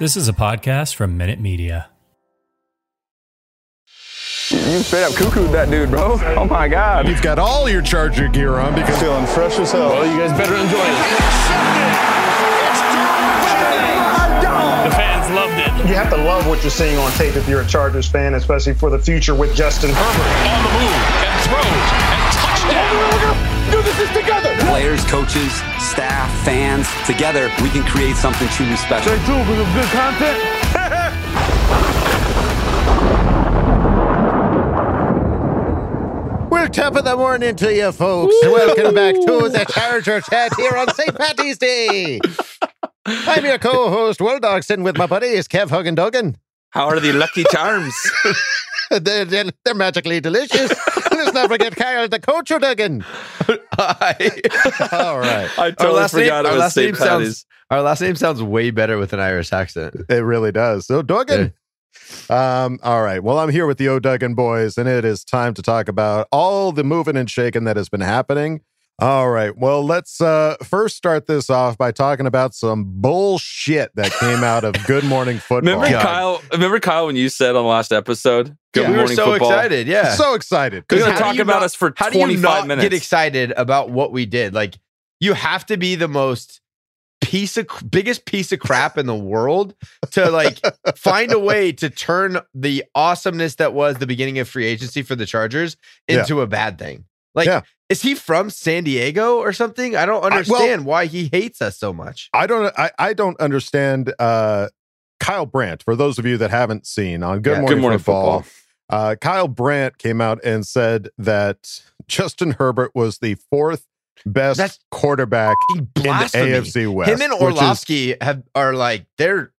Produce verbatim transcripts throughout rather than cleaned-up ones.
This is a podcast from Minute Media. You straight up cuckooed that dude, bro. Oh, my God. You've got all your Charger gear on because feeling fresh as hell. Well, you guys better enjoy it. The fans loved it. You have to love what you're seeing on tape if you're a Chargers fan, especially for the future with Justin Herbert. On the move and throws and touchdown. Do this is together. Players, coaches, staff, fans, together we can create something truly special. Stay tuned for some good content. We're top of the morning to you folks. Woo! Welcome back to the Charger Chat here on Saint Patty's Day. I'm your co-host, Will Doxton, with my buddies, Kev Huggin Duggan. How are the Lucky Charms? they're, they're, they're magically delicious. Let's not forget Kyle, the coach O'Duggan. I, All right. I totally forgot name, it was Saint Patty's. Our last name sounds way better with an Irish accent. It really does. So, Duggan. Yeah. Um, all right. Well, I'm here with the O'Duggan boys, and it is time to talk about all the moving and shaking that has been happening. All right. Well, let's uh, first start this off by talking about some bullshit that came out of Good Morning Football. Remember God. Kyle? Remember Kyle when you said on the last episode, "Good yeah. Morning we were so Football"? So excited, yeah, so excited. They're going to talk about not, us for twenty-five minutes. How do you not minutes? Get excited about what we did? Like, you have to be the most piece of biggest piece of crap in the world to like find a way to turn the awesomeness that was the beginning of free agency for the Chargers into yeah. a bad thing. Like, yeah. is he from San Diego or something? I don't understand I, well, why he hates us so much. I don't. I, I don't understand. Uh, Kyle Brandt, for those of you that haven't seen on Good, yeah, Morning, Good Morning Football, Football. Uh, Kyle Brandt came out and said that Justin Herbert was the fourth best That's quarterback blasphemy. in the A F C West. Him and Orlovsky is, have are like they're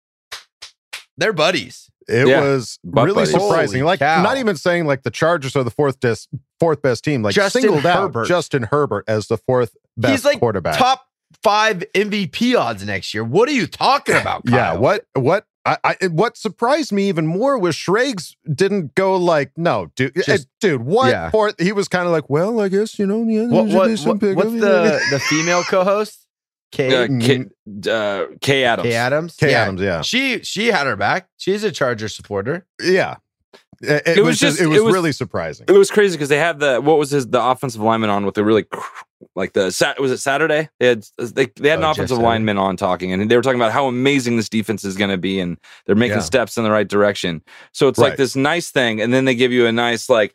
they're buddies. It yeah. was Butt really buddies. surprising. Holy like, cow. Not even saying like the Chargers are the fourth best. Fourth best team, like Justin singled Herbert. out Justin Herbert as the fourth best He's like quarterback. Top five M V P odds next year. What are you talking about, Kyle? Yeah, what what I, I what surprised me even more was Schrags didn't go like, no, dude, Just, dude, what? Yeah. Fourth? He was kind of like, well, I guess you know, yeah, what, what, what, big, what's I mean, the the female co-host? K. Uh, K, uh, K. Adams. K. Adams. K. Yeah. Adams. Yeah, she she had her back. She's a Charger supporter. Yeah. It, it, it was just, just it, was it was really surprising. It was crazy because they had the what was his the offensive lineman on with the really like the was it Saturday they had they, they had oh, an offensive lineman on talking and they were talking about how amazing this defense is going to be and they're making yeah. steps in the right direction. So it's right. like this nice thing, and then they give you a nice like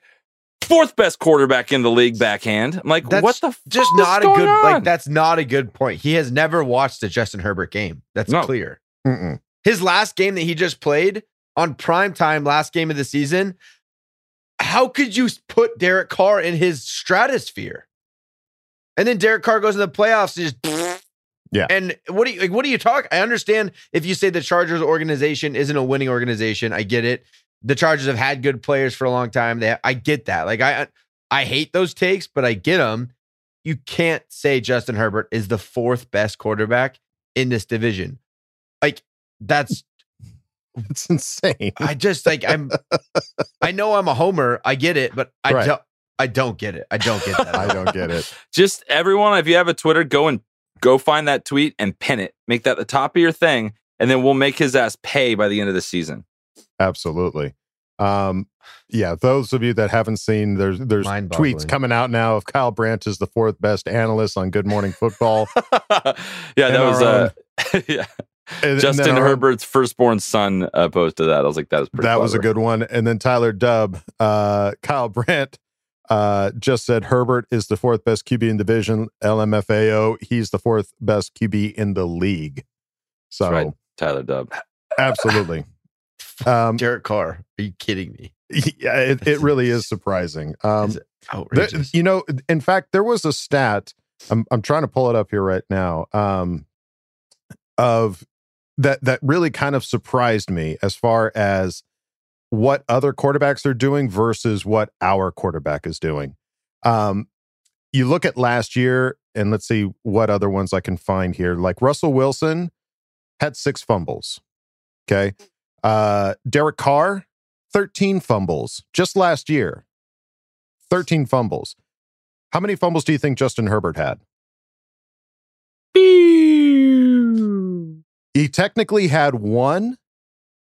fourth best quarterback in the league backhand. I'm like, that's what the just fuck not is a going good on? Like that's not a good point. He has never watched a Justin Herbert game. That's no. clear. Mm-mm. His last game that he just played. On primetime, last game of the season, how could you put Derek Carr in his stratosphere? And then Derek Carr goes in the playoffs and just... Yeah. And what do you, like, what do you talk? I understand if you say the Chargers organization isn't a winning organization. I get it. The Chargers have had good players for a long time. They, I get that. Like, I, I hate those takes, but I get them. You can't say Justin Herbert is the fourth best quarterback in this division. Like, that's... It's insane. I just like I'm. I know I'm a homer. I get it, but I right. don't. I don't get it. I don't get that. I don't get it. Just everyone, if you have a Twitter, go and go find that tweet and pin it. Make that the top of your thing, and then we'll make his ass pay by the end of the season. Absolutely. Um, yeah, those of you that haven't seen, there's there's tweets coming out now of Kyle Brandt is the fourth best analyst on Good Morning Football. yeah, and that was uh, yeah. And, Justin and Herbert's own, firstborn son uh, posted that. I was like, that was pretty. That clever. was a good one. And then Tyler Dubb, uh, Kyle Brandt uh, just said Herbert is the fourth best Q B in division. L M F A O, he's the fourth best Q B in the league. So that's right, Tyler Dubb, absolutely. Um, Derek Carr, are you kidding me? Yeah, it, it really is surprising. Um, outrageous. Th- you know, in fact, there was a stat. I'm I'm trying to pull it up here right now. Um, of that that really kind of surprised me as far as what other quarterbacks are doing versus what our quarterback is doing. Um, you look at last year, and let's see what other ones I can find here. Like Russell Wilson had six fumbles. Okay. Uh, Derek Carr, thirteen fumbles just last year. thirteen fumbles. How many fumbles do you think Justin Herbert had? Beep. He technically had one,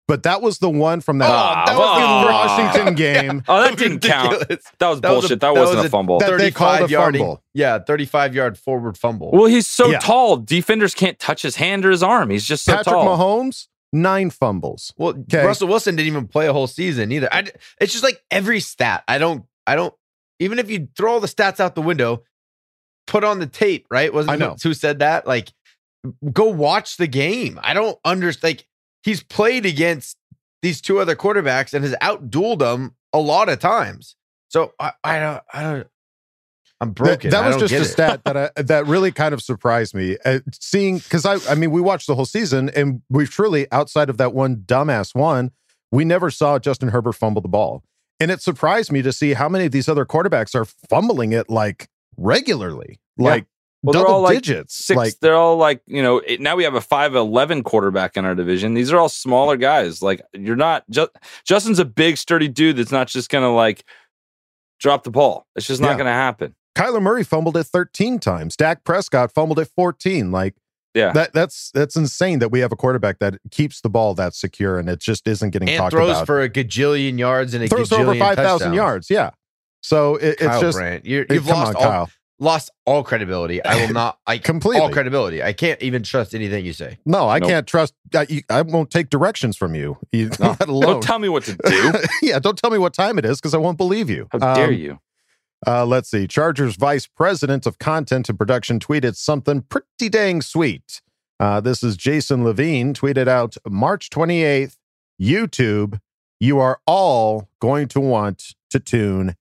but that was the one from that, oh, that was oh. the Washington game. Oh, that didn't count. That was bullshit. That, was a, that, that wasn't was a fumble. That they called a yard, fumble. Yeah, thirty-five-yard forward fumble. Well, he's so yeah. tall. Defenders can't touch his hand or his arm. He's just so Patrick tall. Patrick Mahomes? Nine fumbles. Well, okay. Russell Wilson didn't even play a whole season either. I, it's just like every stat. I don't, I don't, even if you throw all the stats out the window, put on the tape, right? Wasn't I know. Who said that? Like, go watch the game. I don't understand. Like, he's played against these two other quarterbacks and has outdueled them a lot of times. So I, I don't, I don't, I'm broken. That, that was just a it. stat that I, that really kind of surprised me. Uh, seeing, because I, I mean, we watched the whole season, and we truly, outside of that one dumbass one, we never saw Justin Herbert fumble the ball. And it surprised me to see how many of these other quarterbacks are fumbling it like regularly, yeah. like well, double they're all digits. Like six, like, they're all like, you know, it, now we have a five eleven quarterback in our division. These are all smaller guys. Like, you're not, just, Justin's a big, sturdy dude that's not just going to like drop the ball. It's just not yeah. going to happen. Kyler Murray fumbled it thirteen times. Dak Prescott fumbled it fourteen. Like, yeah, that that's that's insane that we have a quarterback that keeps the ball that secure and it just isn't getting and talked throws about. Throws for a gajillion yards and a throws gajillion over five thousand yards. Yeah, so it, it's Kyle just Brandt, you're, you've it, lost on, all Kyle. lost all credibility. I will not. I completely all credibility. I can't even trust anything you say. No, I nope. can't trust. I, you, I won't take directions from you. you no. Let alone. Don't tell me what to do. yeah, don't tell me what time it is because I won't believe you. How um, dare you? Uh, let's see. Chargers Vice President of Content and Production tweeted something pretty dang sweet. Uh, this is Jason Levine tweeted out March twenty-eighth, YouTube, you are all going to want to tune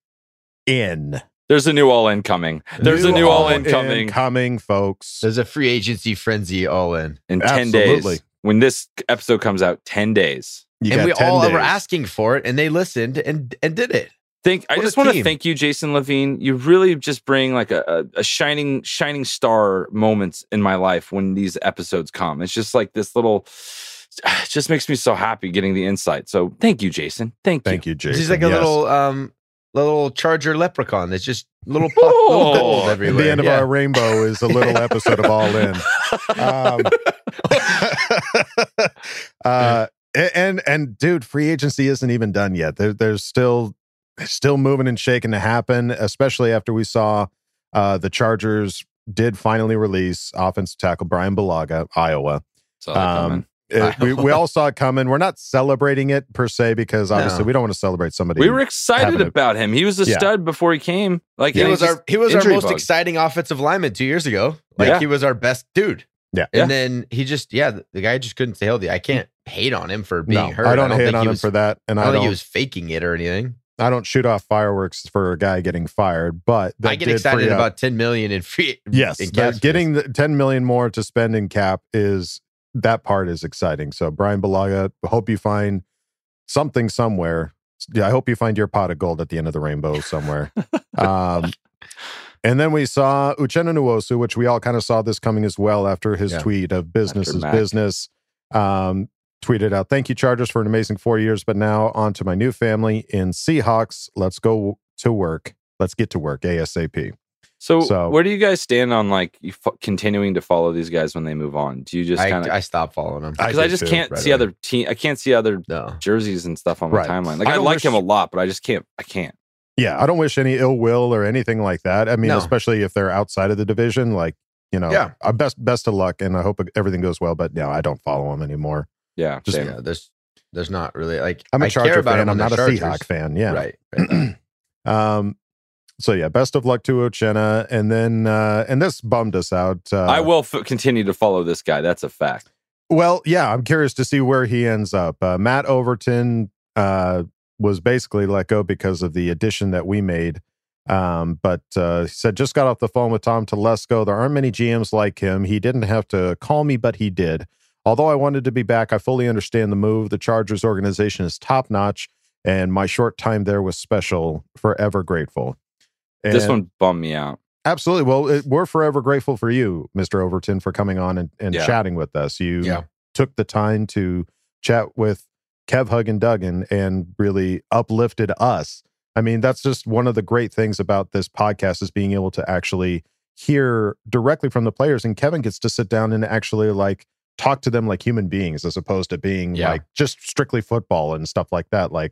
in. There's a new all-in coming. There's new a new all-in all coming. In coming, folks. There's a free agency frenzy all-in. In Absolutely. ten days. When this episode comes out, ten days. You and we all days. were asking for it, and they listened and, and did it. Think, I just want to thank you, Jason Levine. You really just bring like a, a shining, shining star moments in my life when these episodes come. It's just like this little, it just makes me so happy getting the insight. So thank you, Jason. Thank you. Thank you, Jason. He's like a yes. little, um, little Charger leprechaun. That's just little pop, oh, little gold everywhere. At the end yeah. of our rainbow is a little episode of All In. Um, uh, and, and and dude, free agency isn't even done yet. There, there's still. Still moving and shaking to happen, especially after we saw uh, the Chargers did finally release offensive tackle Brian Bulaga, Iowa. Um, it, Iowa. We, we all saw it coming. We're not celebrating it per se because obviously no. we don't want to celebrate somebody. We were excited about him. He was a yeah. stud before he came. Like yeah, he, he was our he was our most bug. exciting offensive lineman two years ago. Like yeah. he was our best dude. Yeah, and yeah. then he just yeah the, the guy just couldn't stay healthy. I can't hate on him for being no, hurt. I don't, I don't hate on him was, for that, and I don't, I don't think he was faking it or anything. I don't shoot off fireworks for a guy getting fired, but I get excited about ten million in free. Yes, in cash getting the ten million more to spend in cap is that part is exciting. So Brian Bulaga, hope you find something somewhere. Yeah, I hope you find your pot of gold at the end of the rainbow somewhere. um, and then we saw Uchenna Nwosu, which we all kind of saw this coming as well after his yeah. tweet of business after is Mac. business. Um, tweeted out, "Thank you, Chargers, for an amazing four years, but now on to my new family in Seahawks. Let's go to work. Let's get to work ASAP." So, so where do you guys stand on like f- continuing to follow these guys when they move on? Do you just kind of... I, I stop following them because I, I just too, can't right see away. other team. I can't see other no. jerseys and stuff on my right. timeline. Like I, I like wish... him a lot, but I just can't. I can't. Yeah, I don't wish any ill will or anything like that. I mean, no. especially if they're outside of the division. Like you know, yeah. I best best of luck, and I hope everything goes well. But no, I don't follow them anymore. Yeah, just yeah, there's there's not really like I'm a I Charger fan. I'm not a Chargers. Seahawk fan. Yeah, right. right. um. So yeah, best of luck to Uchenna, and then uh, and this bummed us out. Uh, I will f- continue to follow this guy. That's a fact. Well, yeah, I'm curious to see where he ends up. Uh, Matt Overton uh, was basically let go because of the addition that we made, um, but uh, he said just got off the phone with Tom Telesco. There aren't many G Ms like him. He didn't have to call me, but he did. Although I wanted to be back, I fully understand the move. The Chargers organization is top notch, and my short time there was special. Forever grateful. And this one bummed me out. Absolutely. Well, it, we're forever grateful for you, Mister Overton, for coming on and, and yeah. chatting with us. You yeah. took the time to chat with Kev Huggin Duggan and really uplifted us. I mean, that's just one of the great things about this podcast is being able to actually hear directly from the players. And Kevin gets to sit down and actually like talk to them like human beings as opposed to being yeah. like just strictly football and stuff like that. Like,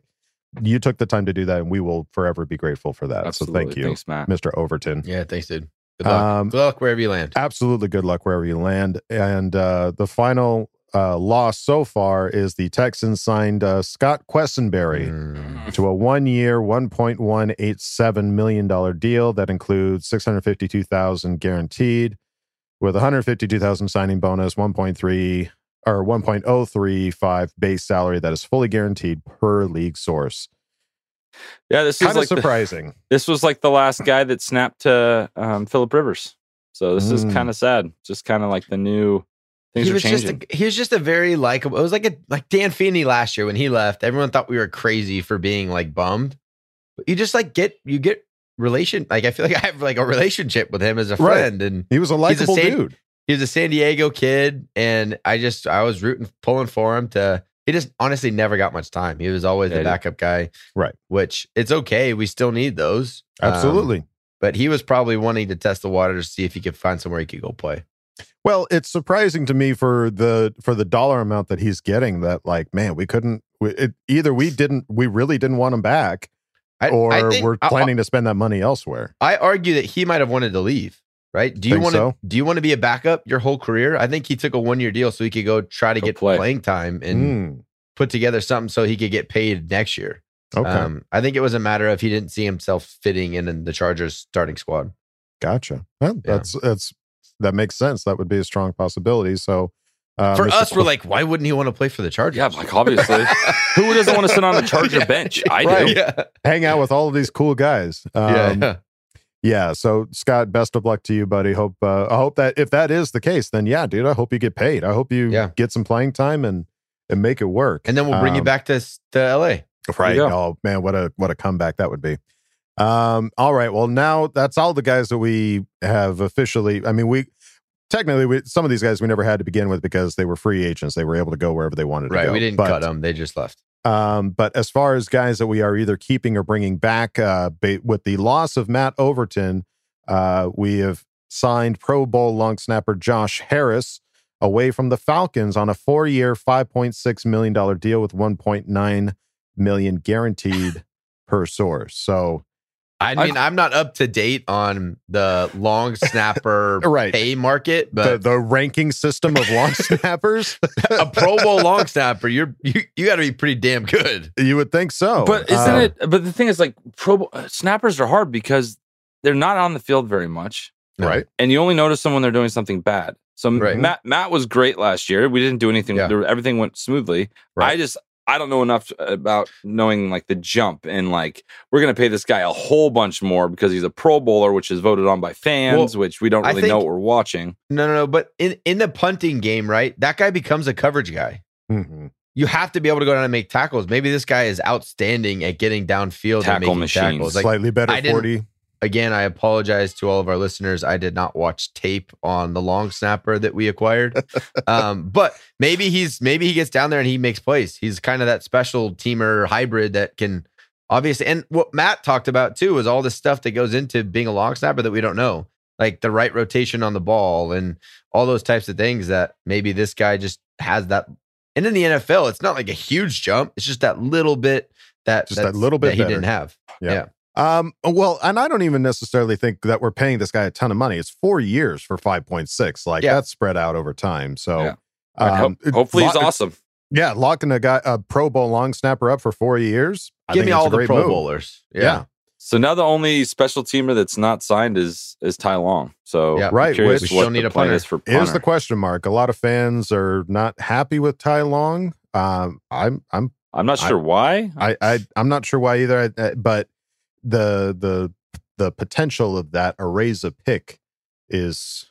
you took the time to do that, and we will forever be grateful for that. Absolutely. So thank you, thanks, Matt. Mister Overton. Yeah, thanks, dude. Good luck. Um, good luck wherever you land. Absolutely good luck wherever you land. And uh, the final uh, loss so far is the Texans signed uh, Scott Quessenberry mm. to a one-year, one point one eight seven million dollars deal that includes six hundred fifty-two thousand dollars guaranteed with one hundred fifty-two thousand dollars signing bonus, one point three or one point oh three five base salary that is fully guaranteed per league source. Yeah, this is kind of surprising. The, this was like the last guy that snapped to um, Philip Rivers. So this mm. is kind of sad. Just kind of like the new things he are changing. Just a, he was just a very likable. It was like a like Dan Feeney last year when he left. Everyone thought we were crazy for being like bummed. But you just like get you get relation. Like I feel like I have like a relationship with him as a friend, right. and he was a likable a same, dude. He was a San Diego kid, and I just, I was rooting, pulling for him to, he just honestly never got much time. He was always yeah, the backup guy. Right. Which, it's okay. We still need those. Absolutely. Um, but he was probably wanting to test the water to see if he could find somewhere he could go play. Well, it's surprising to me for the, for the dollar amount that he's getting that like, man, we couldn't, we, it, either we didn't, we really didn't want him back, I, or I think, we're planning I, to spend that money elsewhere. I argue that he might have wanted to leave. Right? Do you want to so? do you want to be a backup your whole career? I think he took a one year deal so he could go try to go get play. playing time and mm. put together something so he could get paid next year. Okay. Um, I think it was a matter of he didn't see himself fitting in, in the Chargers starting squad. Gotcha. Well, yeah. That's that's that makes sense. That would be a strong possibility. So uh, for Mister us, Qu- we're like, why wouldn't he want to play for the Chargers? Yeah, like obviously, who doesn't want to sit on the Charger yeah. bench? I do. Right. Yeah. Hang out with all of these cool guys. Um, yeah. yeah. Yeah, so Scott, best of luck to you, buddy. Hope uh, I hope that if that is the case, then yeah, dude, I hope you get paid. I hope you yeah. get some playing time and and make it work. And then we'll bring um, you back to to L A. Right? Oh man, what a what a comeback that would be. Um, all right, well now that's all the guys that we have officially. I mean, we technically we, some of these guys we never had to begin with because they were free agents. They were able to go wherever they wanted. Right, to go. We didn't but, cut them; they just left. Um, but as far as guys that we are either keeping or bringing back, uh, ba- with the loss of Matt Overton, uh, we have signed Pro Bowl long snapper Josh Harris away from the Falcons on a four-year, five point six million dollars deal with one point nine million dollars guaranteed per source. So, I mean, I, I'm not up to date on the long snapper right. pay market, but the, the ranking system of long snappers. A Pro Bowl long snapper, you're you, you got to be pretty damn good. You would think so, but isn't um, it? But the thing is, like Pro Bowl uh, snappers are hard because they're not on the field very much, right? And you only notice them when they're doing something bad. So right. Matt Matt was great last year. We didn't do anything. Yeah. There, everything went smoothly. Right. I just. I don't know enough about knowing like the jump and like we're going to pay this guy a whole bunch more because he's a Pro Bowler, which is voted on by fans, well, which we don't really think, know what we're watching. No, no, no. But in, in the punting game, right, that guy becomes a coverage guy. Mm-hmm. You have to be able to go down and make tackles. Maybe this guy is outstanding at getting downfield. Tackle and making machines. Tackles. Like, slightly better forty. Again, I apologize to all of our listeners. I did not watch tape on the long snapper that we acquired. um, but maybe he's maybe he gets down there and he makes plays. He's kind of that special teamer hybrid that can obviously. And what Matt talked about too is all the stuff that goes into being a long snapper that we don't know, like the right rotation on the ball and all those types of things that maybe this guy just has that. And in the N F L, it's not like a huge jump. It's just that little bit that, just that, little bit that he better. didn't have. Yeah. yeah. Um, well, and I don't even necessarily think that we're paying this guy a ton of money. It's four years for five point six. Like yeah. that's spread out over time. So yeah. um, ho- hopefully he's lo- awesome. Yeah. Locking a guy, a Pro Bowl long snapper up for four years. I Give think me all the Pro move. Bowlers. Yeah. yeah. So now the only special teamer that's not signed is, is Ty Long. So yeah. right. Which we still need a punter. Is for punter. Here's the question mark. A lot of fans are not happy with Ty Long. Um, I'm, I'm, I'm not sure I, why. I, I, I'm not sure why either, I, I, but the the the potential of that Araiza pick is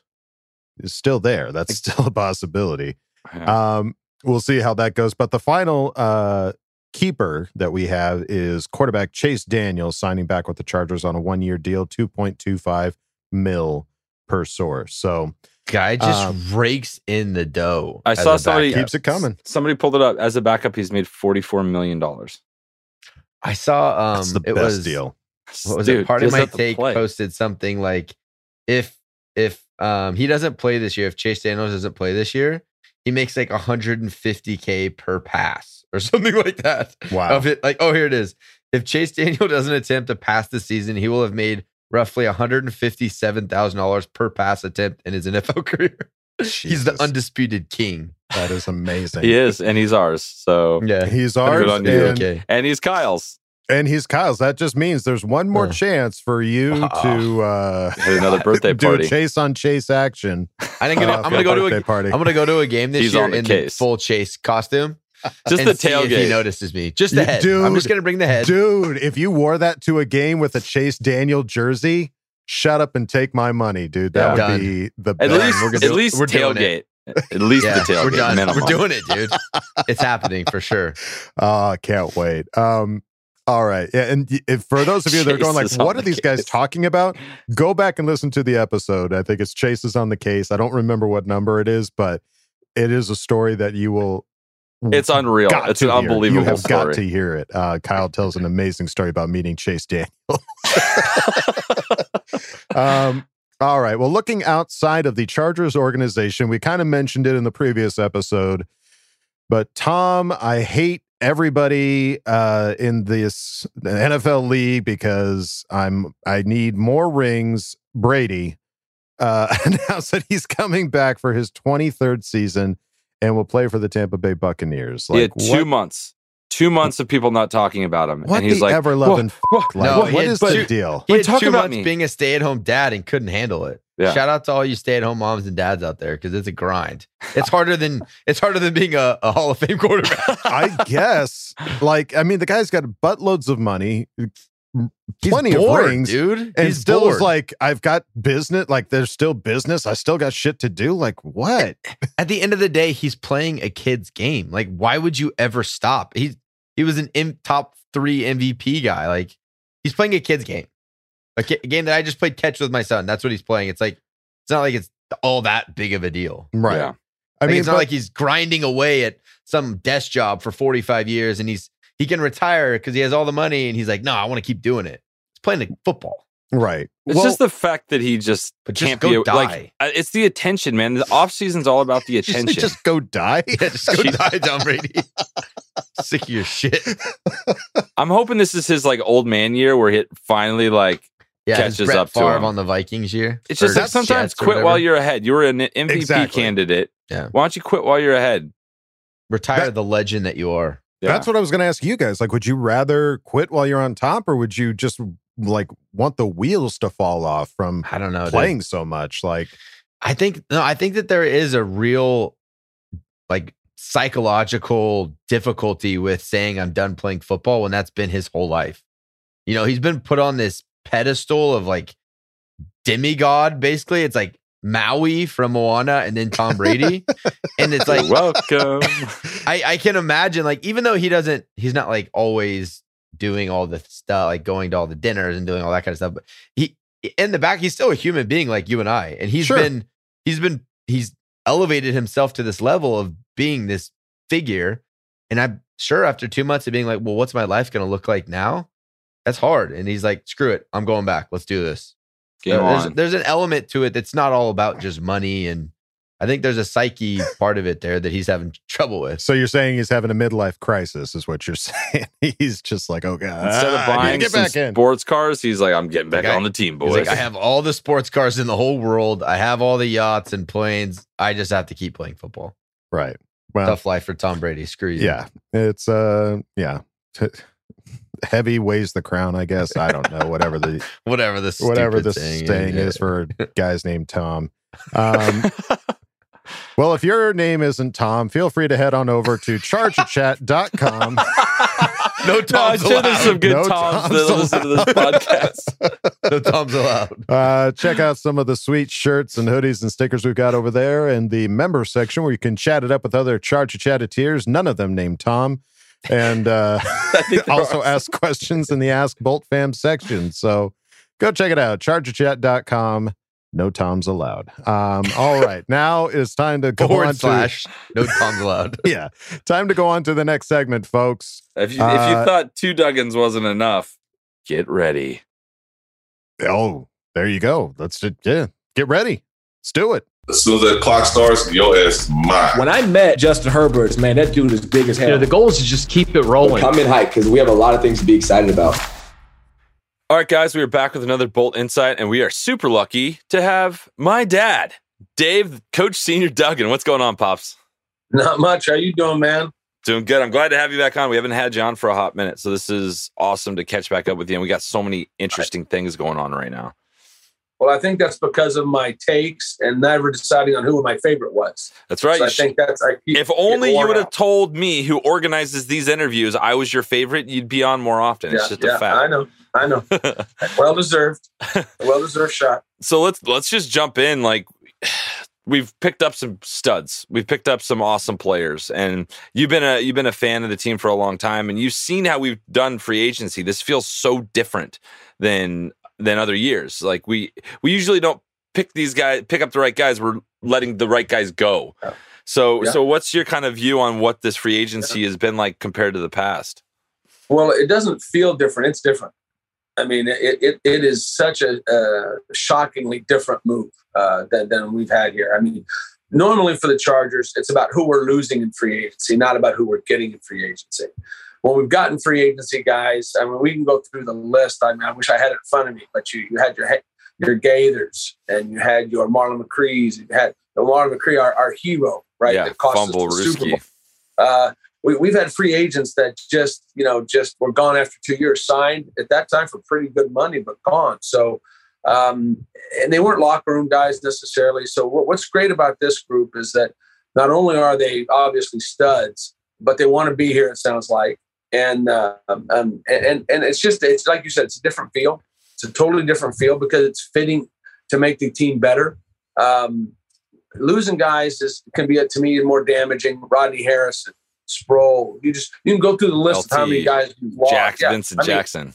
is still there. That's still a possibility. Um, we'll see how that goes. But the final uh, keeper that we have is quarterback Chase Daniel signing back with the Chargers on a one-year deal, two point two five mil per source. So guy just um, rakes in the dough. I saw somebody keeps it coming. Somebody pulled it up as a backup. He's made forty-four million dollars. I saw um, That's the it best was deal. What was Dude, it? Part of my take play. Posted something like, if if um, he doesn't play this year, if Chase Daniel doesn't play this year, he makes like one hundred fifty thousand per pass or something like that. Wow! Of it, like, oh, here it is. If Chase Daniel doesn't attempt a pass this season, he will have made roughly one hundred fifty-seven thousand dollars per pass attempt in his N F L career. Jesus. He's the undisputed king. That is amazing. He is, and he's ours. So yeah, he's ours, and, okay. and he's Kyle's. And he's Kyle's. That just means there's one more uh, chance for you uh, to uh, another birthday party. Do a chase on chase action. I think uh, I'm going to go to a party. I'm going to go to a game this he's year in the full Chase costume. Just the tailgate. If he notices me. Just the head. Dude, I'm just going to bring the head. Dude, if you wore that to a game with a Chase Daniel jersey, shut up and take my money, dude. That yeah, would done. Be the best. At least, we're gonna, at least we're tailgate. At least yeah, the tailgate. We're done. Minimum. We're doing it, dude. It's happening for sure. Oh, I can't wait. Um, all right. Yeah, and if, for those of you that are going like, what are these guys talking about? Go back and listen to the episode. I think it's Chase is on the case. I don't remember what number it is, but it is a story that you will... It's unreal. It's an unbelievable story. You have got to hear it. Uh, Kyle tells an amazing story about meeting Chase Daniel. um, all right. Well, looking outside of the Chargers organization, we kind of mentioned it in the previous episode, but Tom, I hate everybody uh, in this N F L league because I'm I need more rings. Brady uh, announced that he's coming back for his twenty-third season and will play for the Tampa Bay Buccaneers. Like, yeah, two what? months. Two months of people not talking about him. What and he's the like, ever-loving well, f- well, like, no, what is two, the deal? He had two months me. being a stay-at-home dad and couldn't handle it. Yeah. Shout out to all you stay-at-home moms and dads out there because it's a grind. It's harder than it's harder than being a, a Hall of Fame quarterback. I guess. Like, I mean, the guy's got buttloads of money, plenty he's bored, of rings, dude. And he's still bored. is like, I've got business. Like, there's still business. I still got shit to do. Like, what? At, at the end of the day, he's playing a kid's game. Like, why would you ever stop? He's He was an M- top three M V P guy. Like, he's playing a kid's game, a, ki- a game that I just played catch with my son. That's what he's playing. It's like, it's not like it's all that big of a deal. Right. Yeah. I like, mean, it's but, not like he's grinding away at some desk job for forty-five years and he's, he can retire because he has all the money and he's like, no, I want to keep doing it. He's playing like football. Right. It's well, just the fact that he just can't just go be a, die. Like, it's the attention, man. The off season's all about the attention. just, just go die. Yeah, just go die, Tom Brady. Sick of your shit. I'm hoping this is his like old man year where he finally like yeah, catches up to him on the Vikings year. It's just that sometimes quit while you're ahead. You were an M V P exactly. candidate. Yeah. Why don't you quit while you're ahead? Retire that, the legend that you are. Yeah. That's what I was going to ask you guys. Like, would you rather quit while you're on top, or would you just like want the wheels to fall off from I don't know playing dude. so much? Like, I think no, I think that there is a real like. psychological difficulty with saying I'm done playing football when that's been his whole life. You know, he's been put on this pedestal of like demigod, basically. It's like Maui from Moana and then Tom Brady. And it's like, welcome. I, I can imagine, like, even though he doesn't, he's not like always doing all the stuff, like going to all the dinners and doing all that kind of stuff. But he, in the back, he's still a human being like you and I. And he's sure. been, he's been, he's elevated himself to this level of being this figure. And I'm sure after two months of being like, well, what's my life going to look like now? That's hard. And he's like, screw it. I'm going back. Let's do this. So there's, there's an element to it that's not all about just money. And I think there's a psyche part of it there that he's having trouble with. So you're saying he's having a midlife crisis is what you're saying. He's just like, oh God. Instead of buying get some back in. sports cars, he's like, I'm getting back like on I, the team, boys. He's like, I have all the sports cars in the whole world. I have all the yachts and planes. I just have to keep playing football. Right. Well, tough life for Tom Brady. Screw you. Yeah. It's, uh, yeah. Heavy weighs the crown, I guess. I don't know. Whatever the whatever the whatever the saying is for guys named Tom. Um, well, if your name isn't Tom, feel free to head on over to charger chat dot com. No Tom's no, allowed. There's some good no Toms, Toms that listen to this podcast. No Tom's allowed. Uh, check out some of the sweet shirts and hoodies and stickers we've got over there in the member section, where you can chat it up with other Charger Chatteteers. None of them named Tom. And uh, also ask questions in the Ask Bolt Fam section. So go check it out. charger chat dot com. No Toms allowed. Um, all right. Now it's time to go Forward on slash to... No Toms allowed. Yeah. Time to go on to the next segment, folks. If you, uh, if you thought two Duggins wasn't enough, get ready. Oh, there you go. Let's just, yeah, get ready. Let's do it. As soon as that clock starts, your ass is mine. When I met Justin Herbert, man, that dude is big as hell. You know, the goal is to just keep it rolling. Come in hype, because we have a lot of things to be excited about. All right, guys, we are back with another Bolt Insight, and we are super lucky to have my dad, Dave, Coach Senior Duggan. What's going on, Pops? Not much. How you doing, man? Doing good. I'm glad to have you back on. We haven't had you on for a hot minute, so this is awesome to catch back up with you, and we got so many interesting right. things going on right now. Well, I think that's because of my takes and never deciding on who my favorite was. That's right. So I think that's. I keep if only you would have told me who organizes these interviews, I was your favorite, you'd be on more often. Yeah, it's just yeah, a fact. I know. I know. Well deserved. Well deserved shot. So let's let's just jump in. Like, we've picked up some studs. We've picked up some awesome players, and you've been a you've been a fan of the team for a long time, and you've seen how we've done free agency. This feels so different than. than other years. Like we, we usually don't pick these guys, pick up the right guys. We're letting the right guys go. Yeah. So, yeah. so what's your kind of view on what this free agency yeah. has been like compared to the past? Well, it doesn't feel different. It's different. I mean, it, it, it is such a, uh, shockingly different move, uh, than, than we've had here. I mean, normally for the Chargers, it's about who we're losing in free agency, not about who we're getting in free agency. Well, we've gotten free agency guys. I mean, we can go through the list. I mean, I wish I had it in front of me, but you you had your your Gaithers, and you had your Marlon McCrees. You had the Marlon McCree, our, our hero, right? Yeah, that cost Fumble us the Super Bowl. Uh, we, we've had free agents that just, you know, just were gone after two years, signed at that time for pretty good money, but gone. So, um, and they weren't locker room guys necessarily. So what, what's great about this group is that not only are they obviously studs, but they want to be here, it sounds like. And, uh, um, and and and it's just, it's like you said, it's a different feel. It's a totally different feel because it's fitting to make the team better. Um, losing guys is can be, to me, more damaging. Rodney Harrison, Sproul. You just you can go through the list L T, of how many guys we've lost. Jack, yeah. Vincent I mean, Jackson.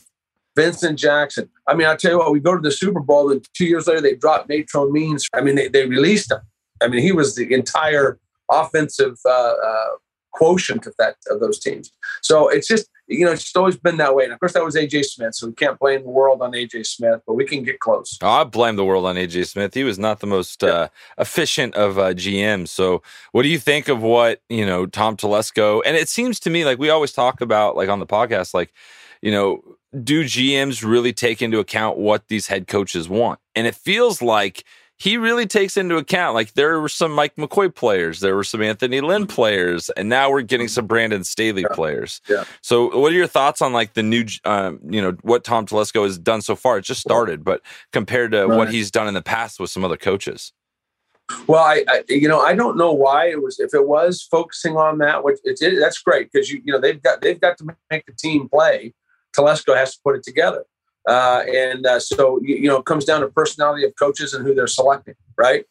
Vincent Jackson. I mean, I'll tell you what, we go to the Super Bowl, and two years later, they dropped Natron Means. I mean, they, they released him. I mean, he was the entire offensive uh, uh quotient of that of those teams. So it's just, you know, it's just always been that way. And of course that was A J Smith, so we can't blame the world on A J Smith, but we can get close. Oh, I blame the world on A J Smith. He was not the most yeah. uh, efficient of uh, G Ms. So what do you think of what, you know, Tom Telesco, and it seems to me like we always talk about, like on the podcast, like, you know, do G Ms really take into account what these head coaches want? And it feels like he really takes into account, like there were some Mike McCoy players, there were some Anthony Lynn players, and now we're getting some Brandon Staley yeah. players. Yeah. So what are your thoughts on like the new, um, you know, what Tom Telesco has done so far? It just started, but compared to right. what he's done in the past with some other coaches. Well, I, I, you know, I don't know why it was, if it was focusing on that, which it, it, that's great. Cause you, you know, they've got, they've got to make the team play. Telesco has to put it together. Uh, and uh, so, you, you know, it comes down to personality of coaches and who they're selecting, right?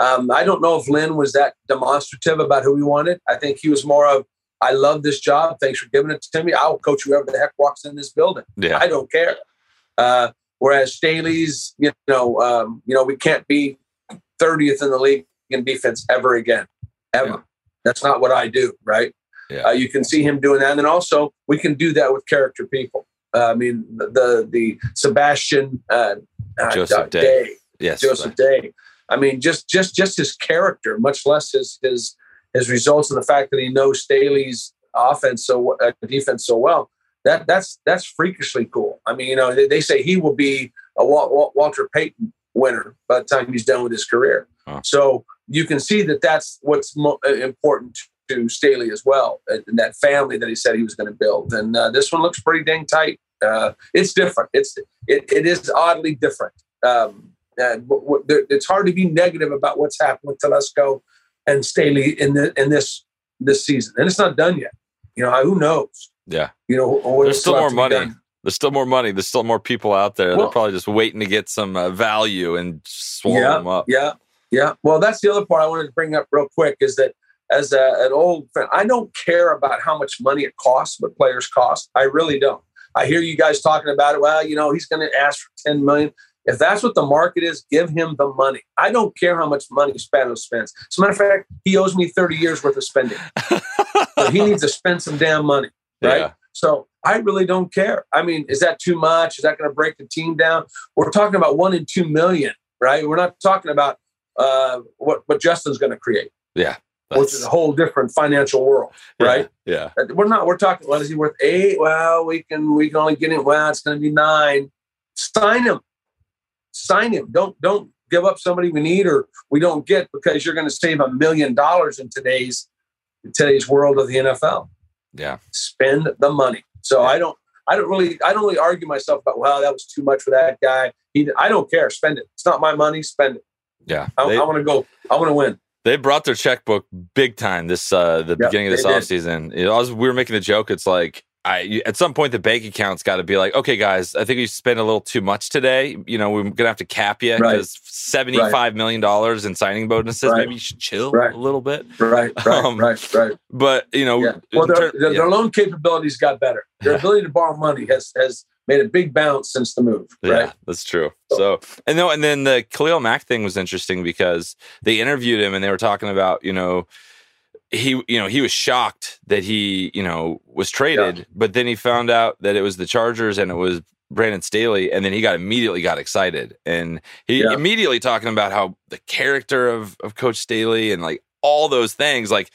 Um, I don't know if Lynn was that demonstrative about who he wanted. I think he was more of, I love this job. Thanks for giving it to me. I'll coach whoever the heck walks in this building. Yeah. I don't care. Uh, whereas Staley's, you know, um, you know, we can't be thirtieth in the league in defense ever again, ever. Yeah. That's not what I do, right? Yeah. Uh, you can see him doing that. And then also we can do that with character people. Uh, I mean, the the, the Sebastian uh, Joseph uh, Day. Day. Yes, Joseph right. Day. I mean, just just just his character, much less his his his results, and the fact that he knows Staley's offense so uh, defense so well. That that's that's freakishly cool. I mean, you know, they, they say he will be a Wal- Walter Payton winner by the time he's done with his career. Huh. So you can see that that's what's mo- important to Staley as well, and that family that he said he was going to build. And uh, this one looks pretty dang tight. Uh, it's different. It's it it is oddly different. Um, and w- w- it's hard to be negative about what's happened with Telesco and Staley in the in this this season, and it's not done yet. You know, who knows? Yeah, you know, there's still more money. There's still more money. There's still more people out there. Well, they're probably just waiting to get some uh, value and swallow yeah, them up. Yeah, yeah. Well, that's the other part I wanted to bring up real quick is that as a, an old friend, I don't care about how much money it costs, what players cost. I really don't. I hear you guys talking about it. Well, you know, he's going to ask for ten million dollars. If that's what the market is, give him the money. I don't care how much money Spanos spends. As a matter of fact, he owes me thirty years worth of spending. So he needs to spend some damn money. Right. Yeah. So I really don't care. I mean, is that too much? Is that going to break the team down? We're talking about one and two million, right? We're not talking about uh, what, what Justin's going to create. Yeah. Which is a whole different financial world, right? Yeah. yeah. We're not, we're talking, what is he worth? Eight? Well, we can, we can only get him. Well, it's going to be nine. Sign him. Sign him. Don't, don't give up somebody we need or we don't get because you're going to save a million dollars in today's, today's world of the N F L. Yeah. Spend the money. So yeah. I don't, I don't really, I don't really argue myself about, wow, that was too much for that guy. He, I don't care. Spend it. It's not my money. Spend it. Yeah. I, I want to go, I want to win. They brought their checkbook big time this, uh, the yep, beginning of this offseason. You know, I was, we were making a joke. It's like, I, you, at some point the bank account's got to be like, okay, guys, I think we spent a little too much today. You know, we're going to have to cap you because right. seventy-five million dollars in signing bonuses. Right. Maybe you should chill right. a little bit. Right, right, um, right, right. But, you know. Yeah. Well, their, turn, their, yeah. their loan capabilities got better. Their ability to borrow money has, has made a big bounce since the move. Right? Yeah, that's true. So, so and, no, and then the Khalil Mack thing was interesting because they interviewed him and they were talking about, you know, He, you know, he was shocked that he, you know, was traded, yeah. but then he found out that it was the Chargers and it was Brandon Staley, and then he got immediately got excited, and he yeah. immediately talking about how the character of, of Coach Staley and like all those things, like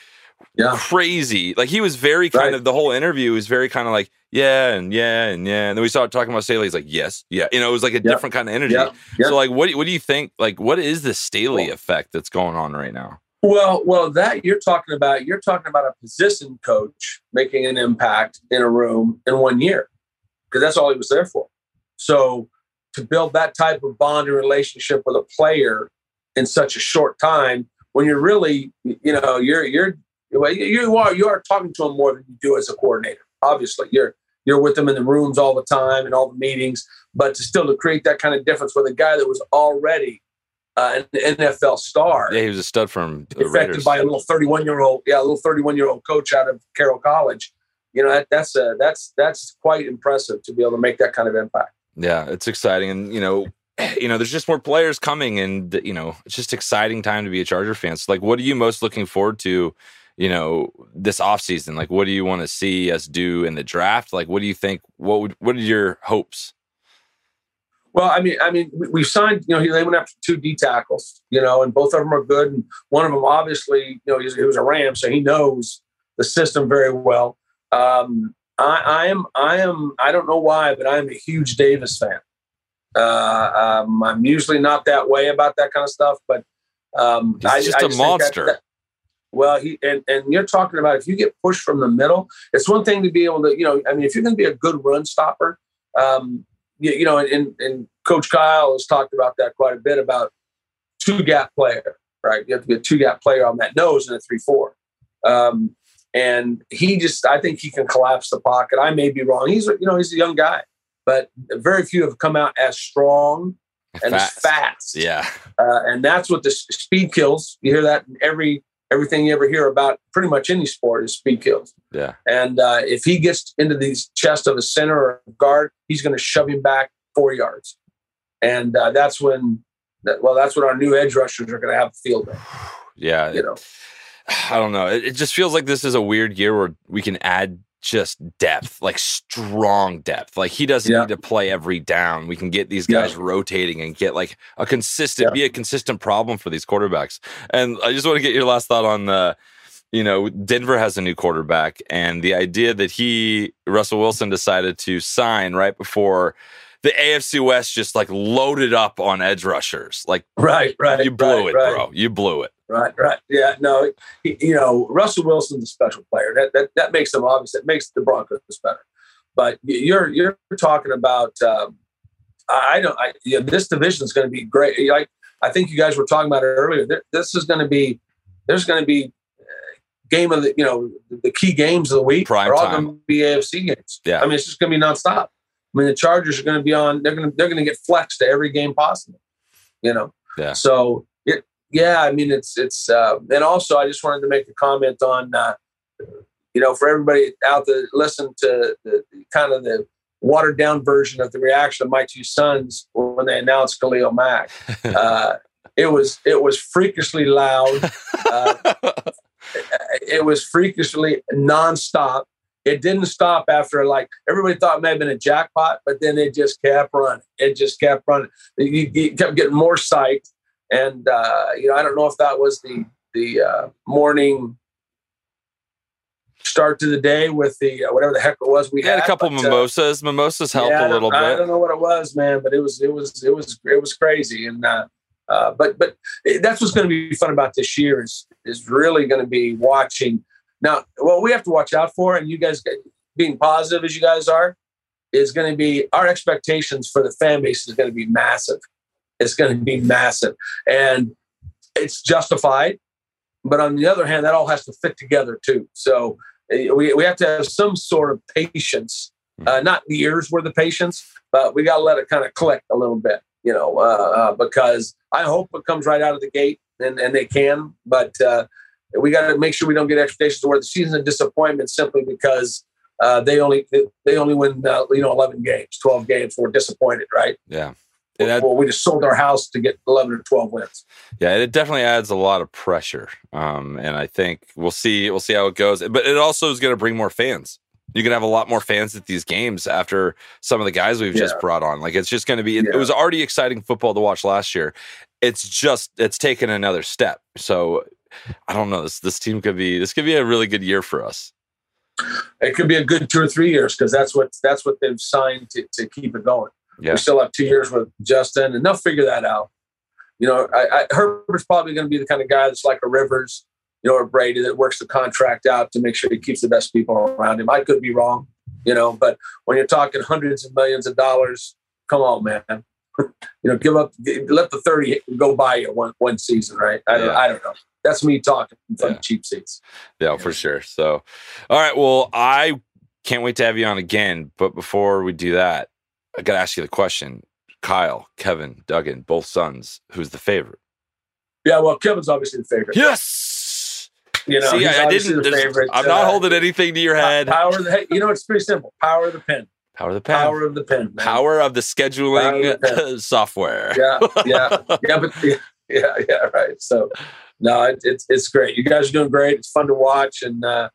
yeah. crazy. Like he was very kind right. of the whole interview was very kind of like yeah and yeah and yeah, and then we started talking about Staley. He's like yes, yeah, you know, it was like a yeah. different kind of energy. Yeah. Yeah. So like, what what do you think? Like, what is the Staley cool. effect that's going on right now? Well, well, that you're talking about, you're talking about a position coach making an impact in a room in one year, because that's all he was there for. So to build that type of bond and relationship with a player in such a short time, when you're really, you know, you're you're you are you are talking to him more than you do as a coordinator. Obviously, you're you're with them in the rooms all the time and all the meetings, but to still to create that kind of difference with a guy that was already. Uh, an N F L star. Yeah, he was a stud from the Raiders. Affected by a little thirty-one-year-old, yeah, a little thirty-one-year-old coach out of Carroll College. You know, that, that's a, that's that's quite impressive to be able to make that kind of impact. Yeah, it's exciting, and you know, you know, there's just more players coming, and you know, it's just exciting time to be a Charger fan. So, like, what are you most looking forward to? You know, this offseason? Like, what do you want to see us do in the draft? Like, what do you think? What would, what are your hopes? Well, I mean, I mean, we signed, you know, they went after two D tackles, you know, and both of them are good. And one of them, obviously, you know, he was a Ram, so he knows the system very well. Um, I, I am, I am, I don't know why, but I'm a huge Davis fan. Uh, um, I'm usually not that way about that kind of stuff, but um, he's I, just I a just monster. That, well, he and, and you're talking about if you get pushed from the middle, it's one thing to be able to, you know, I mean, if you're going to be a good run stopper. Um, You know, and, and Coach Kyle has talked about that quite a bit about two-gap player, right? You have to be a two-gap player on that nose in a three-four. Um, and he just, I think he can collapse the pocket. I may be wrong. He's, you know, he's a young guy, but very few have come out as strong and fast. as fast. Yeah. Uh, and that's what the speed kills. You hear that in every everything you ever hear about pretty much any sport is speed kills. Yeah. And uh, if he gets into the chest of a center or a guard, he's going to shove him back four yards. And uh, that's when, that, well, that's when our new edge rushers are going to have the field day. Yeah. You know, I don't know. It, it just feels like this is a weird year where we can add just depth, like strong depth. Like he doesn't yeah. need to play every down. We can get these guys yeah. rotating and get like a consistent, yeah. be a consistent problem for these quarterbacks. And I just want to get your last thought on the, you know, Denver has a new quarterback, and the idea that he, Russell Wilson, decided to sign right before the A F C West just like loaded up on edge rushers. Like, right, right. You blew right, it, right. bro. You blew it. Right, right. Yeah, no, he, you know, Russell Wilson's a special player. That that that makes them obvious. That makes the Broncos better. But you're you're talking about, um, I don't, I, you know, this division is going to be great. Like, I think you guys were talking about it earlier. There, this is going to be, there's going to be game of the, you know, the key games of the week. Prime are all time. Going to be A F C games. Yeah. I mean, it's just going to be nonstop. I mean, the Chargers are going to be on, they're going to, they're going to get flexed to every game possible, you know? Yeah. So, yeah, I mean, it's, it's, uh, and also I just wanted to make a comment on, uh, you know, for everybody out there, listen to the, the kind of the watered down version of the reaction of my two sons when they announced Khalil Mack. Uh, it was, it was freakishly loud. Uh, it was freakishly nonstop. It didn't stop after, like, everybody thought it may have been a jackpot, but then it just kept running. It just kept running. You, you kept getting more psyched. And, uh, you know, I don't know if that was the the uh, morning start to the day with the uh, whatever the heck it was we had. had a couple but, mimosas. Uh, mimosas helped yeah, a little I bit. I don't know what it was, man, but it was it was it was it was crazy. And uh, uh, but but it, that's what's going to be fun about this year is is really going to be watching. Now, what we have to watch out for, and you guys being positive as you guys are, is going to be our expectations for the fan base is going to be massive. It's going to be massive, and it's justified. But on the other hand, that all has to fit together too. So we we have to have some sort of patience, uh, not years worth of patience, but we got to let it kind of click a little bit, you know, uh, because I hope it comes right out of the gate, and, and they can, but uh, we got to make sure we don't get expectations where the season's a disappointment simply because uh, they only, they only win, uh, you know, eleven games, twelve games. We're disappointed. Right. Yeah. Ad- well, we just sold our house to get eleven or twelve wins. Yeah, it definitely adds a lot of pressure, um, and I think we'll see. We'll see how it goes. But it also is going to bring more fans. You're going to have a lot more fans at these games after some of the guys we've yeah. just brought on. Like, it's just going to be. It, yeah. it was already exciting football to watch last year. It's just it's taken another step. So I don't know. This this team could be this could be a really good year for us. It could be a good two or three years because that's what that's what they've signed to, to keep it going. Yeah. We still have two years with Justin, and they'll figure that out. You know, I, I, Herbert's probably going to be the kind of guy that's like a Rivers, you know, or Brady that works the contract out to make sure he keeps the best people around him. I could be wrong, you know, but when you're talking hundreds of millions of dollars, come on, man. You know, give up, let the thirty go by you one, one season, right? I, yeah. I don't know. That's me talking from yeah. cheap seats. Yeah, yeah, for sure. So, all right. Well, I can't wait to have you on again. But before we do that, I got to ask you the question, Kyle, Kevin, Duggan, both sons, who's the favorite? Yeah, well, Kevin's obviously the favorite. Yes! You know, see, I didn't, the favorite. I'm not uh, holding anything to your head. Power of the, you know, it's pretty simple. Power of the pen. Power of the pen. Power of the pen. Man. Power of the scheduling of the software. Yeah, yeah. Yeah, but, yeah, yeah, yeah, right. So, no, it, it's it's great. You guys are doing great. It's fun to watch. And uh,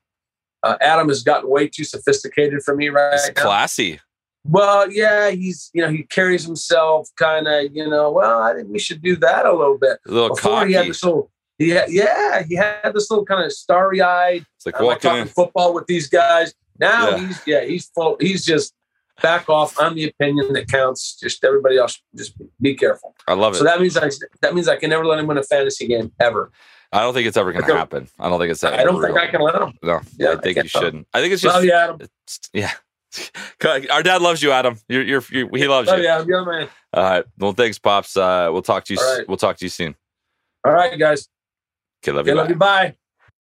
uh, Adam has gotten way too sophisticated for me right it's now. Classy. Well, yeah, he's, you know, he carries himself kind of, you know, well, I think we should do that a little bit. A little Before cocky. He had this little, he had, yeah, he had this little kind of starry-eyed, it's like I'm walking talking football with these guys. Now yeah. he's, yeah, he's full. He's just back off. I'm the opinion that counts. Just everybody else, just be careful. I love it. So that means I, that means I can never let him win a fantasy game, ever. I don't think it's ever going to happen. I don't think it's ever I don't real. think I can let him. No, yeah, I think I you shouldn't. I think it's just, love you, Adam. It's, yeah. Our dad loves you, Adam. You're, you're, you're he loves oh, you. Yeah, yeah, man. All right. Well, thanks, pops. Uh, we'll talk to you. Right. We'll talk to you soon. All right, guys. Okay, love, okay, you, love bye. you. Bye.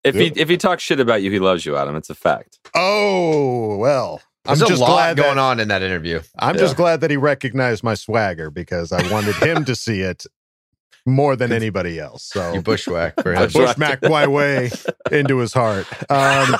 If yeah. he if he talks shit about you, he loves you, Adam. It's a fact. Oh well, There's I'm just a lot glad that, going on in that interview. I'm yeah. just glad that he recognized my swagger because I wanted him to see it. more than anybody else. So you bushwhacked for him. I bushwhacked my way into his heart. Um,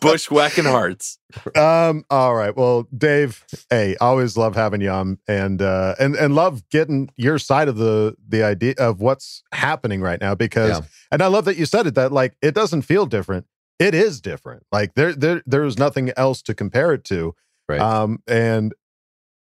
Bushwhacking hearts. Um, all right. Well, Dave, hey, always love having you on, and uh, and and love getting your side of the the idea of what's happening right now. Because, yeah. and I love that you said it, that like it doesn't feel different. It is different. Like there there there is nothing else to compare it to. Right. Um, and.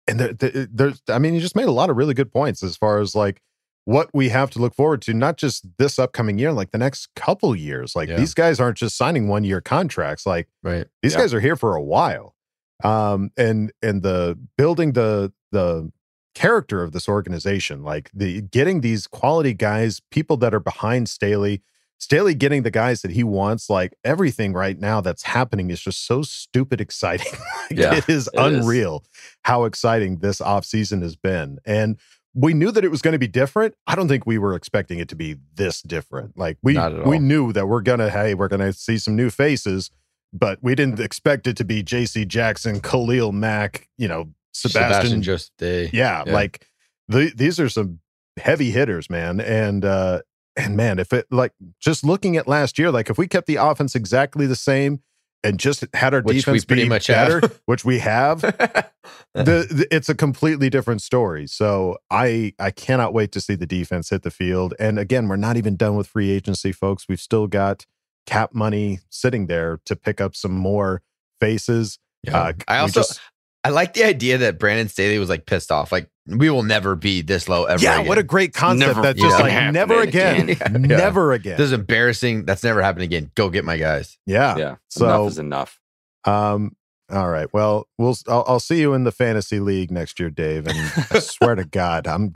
And there, there, there's, I mean, you just made a lot of really good points as far as like what we have to look forward to, not just this upcoming year, like the next couple years. Like yeah. these guys aren't just signing one year contracts. Like right. these yeah. guys are here for a while. Um, and, and the building the, the character of this organization, like the getting these quality guys, people that are behind Staley, Staley getting the guys that he wants, like everything right now that's happening is just so stupid exciting. Like, yeah, it is it unreal is. how exciting this offseason has been. And we knew that it was going to be different. I don't think we were expecting it to be this different. Like we we knew that we're going to, hey, we're going to see some new faces, but we didn't expect it to be J C Jackson, Khalil Mack, you know, Sebastian. Sebastian just yeah, yeah, like the, these are some heavy hitters, man. And, uh, And man, if it like just looking at last year, like if we kept the offense exactly the same and just had our which defense be better, have. which we have, the, the, it's a completely different story. So I I cannot wait to see the defense hit the field. And again, we're not even done with free agency, folks. We've still got cap money sitting there to pick up some more faces. Yeah. Uh, I also just, I like the idea that Brandon Staley was like pissed off, like. We will never be this low ever. Yeah, again. What a great concept. Never, that's just yeah. like never again. again. Yeah. Never yeah. again. This is embarrassing. That's never happened again. Go get my guys. Yeah. Yeah. So, enough is enough. Um, all right. Well, we'll I'll, I'll see you in the fantasy league next year, Dave. And I swear to God, I'm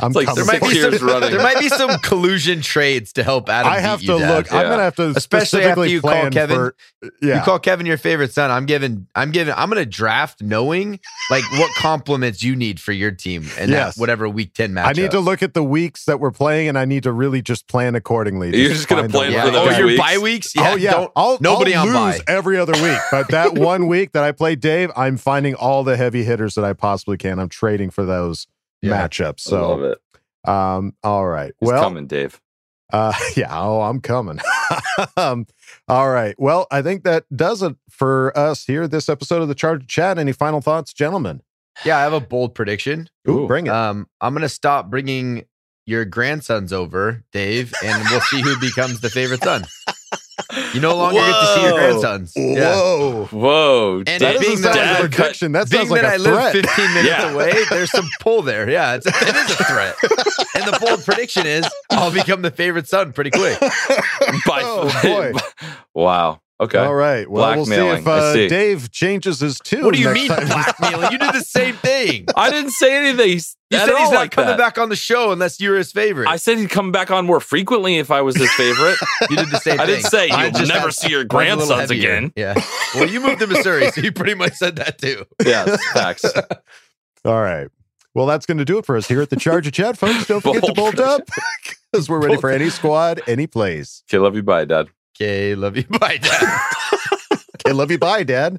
I'm like there might be some, running. There might be some collusion trades to help Adam. I have to look. Yeah. I'm gonna have to especially after you call Kevin. For, yeah. You call Kevin your favorite son. I'm giving I'm giving I'm gonna draft knowing like what compliments you need for your team and yes. that whatever week ten matchup. I need to look at the weeks that we're playing and I need to really just plan accordingly. You're just, just gonna plan the, yeah. for the oh, weeks. Your bye weeks? Yeah, oh yeah. Don't, I'll, nobody I'll on lose bye. Every other week. But that one week that I play Dave, I'm finding all the heavy hitters that I possibly can. I'm trading for those. Yeah, matchup. So, I love it. Um, all right. He's well, coming, Dave. Uh, yeah. Oh, I'm coming. um, all right. Well, I think that does it for us here. This episode of the Charged Chat. Any final thoughts, gentlemen? Yeah, I have a bold prediction. Ooh, bring it. Um, I'm gonna stop bringing your grandsons over, Dave, and we'll see who becomes the favorite son. You no longer Whoa. Get to see your grandsons. Yeah. Whoa. Whoa. And that being that, that, prediction, that being sounds like that a I threat. Live fifteen minutes yeah. away, there's some pull there. Yeah, it's, it is a threat. And the bold prediction is I'll become the favorite son pretty quick. By, oh, boy. Wow. Okay. All right. Well, we'll see if uh, see. Dave changes his tune. What do you mean blackmailing? You did the same thing. I didn't say anything. He's, you said he's not like coming that. Back on the show unless you're his favorite. I said he'd come back on more frequently if I was his favorite. You did the same I thing. I didn't say I you'll never see your grandsons again. Yeah. Well, you moved to Missouri, so you pretty much said that too. Yeah, facts. All right. Well, that's going to do it for us here at the Charger Chat, folks. Don't forget bold to bolt up because we're ready for any squad, any place. Okay, love you. Bye, Dad. Okay, love you. Bye, Dad. Okay, love you. Bye, Dad.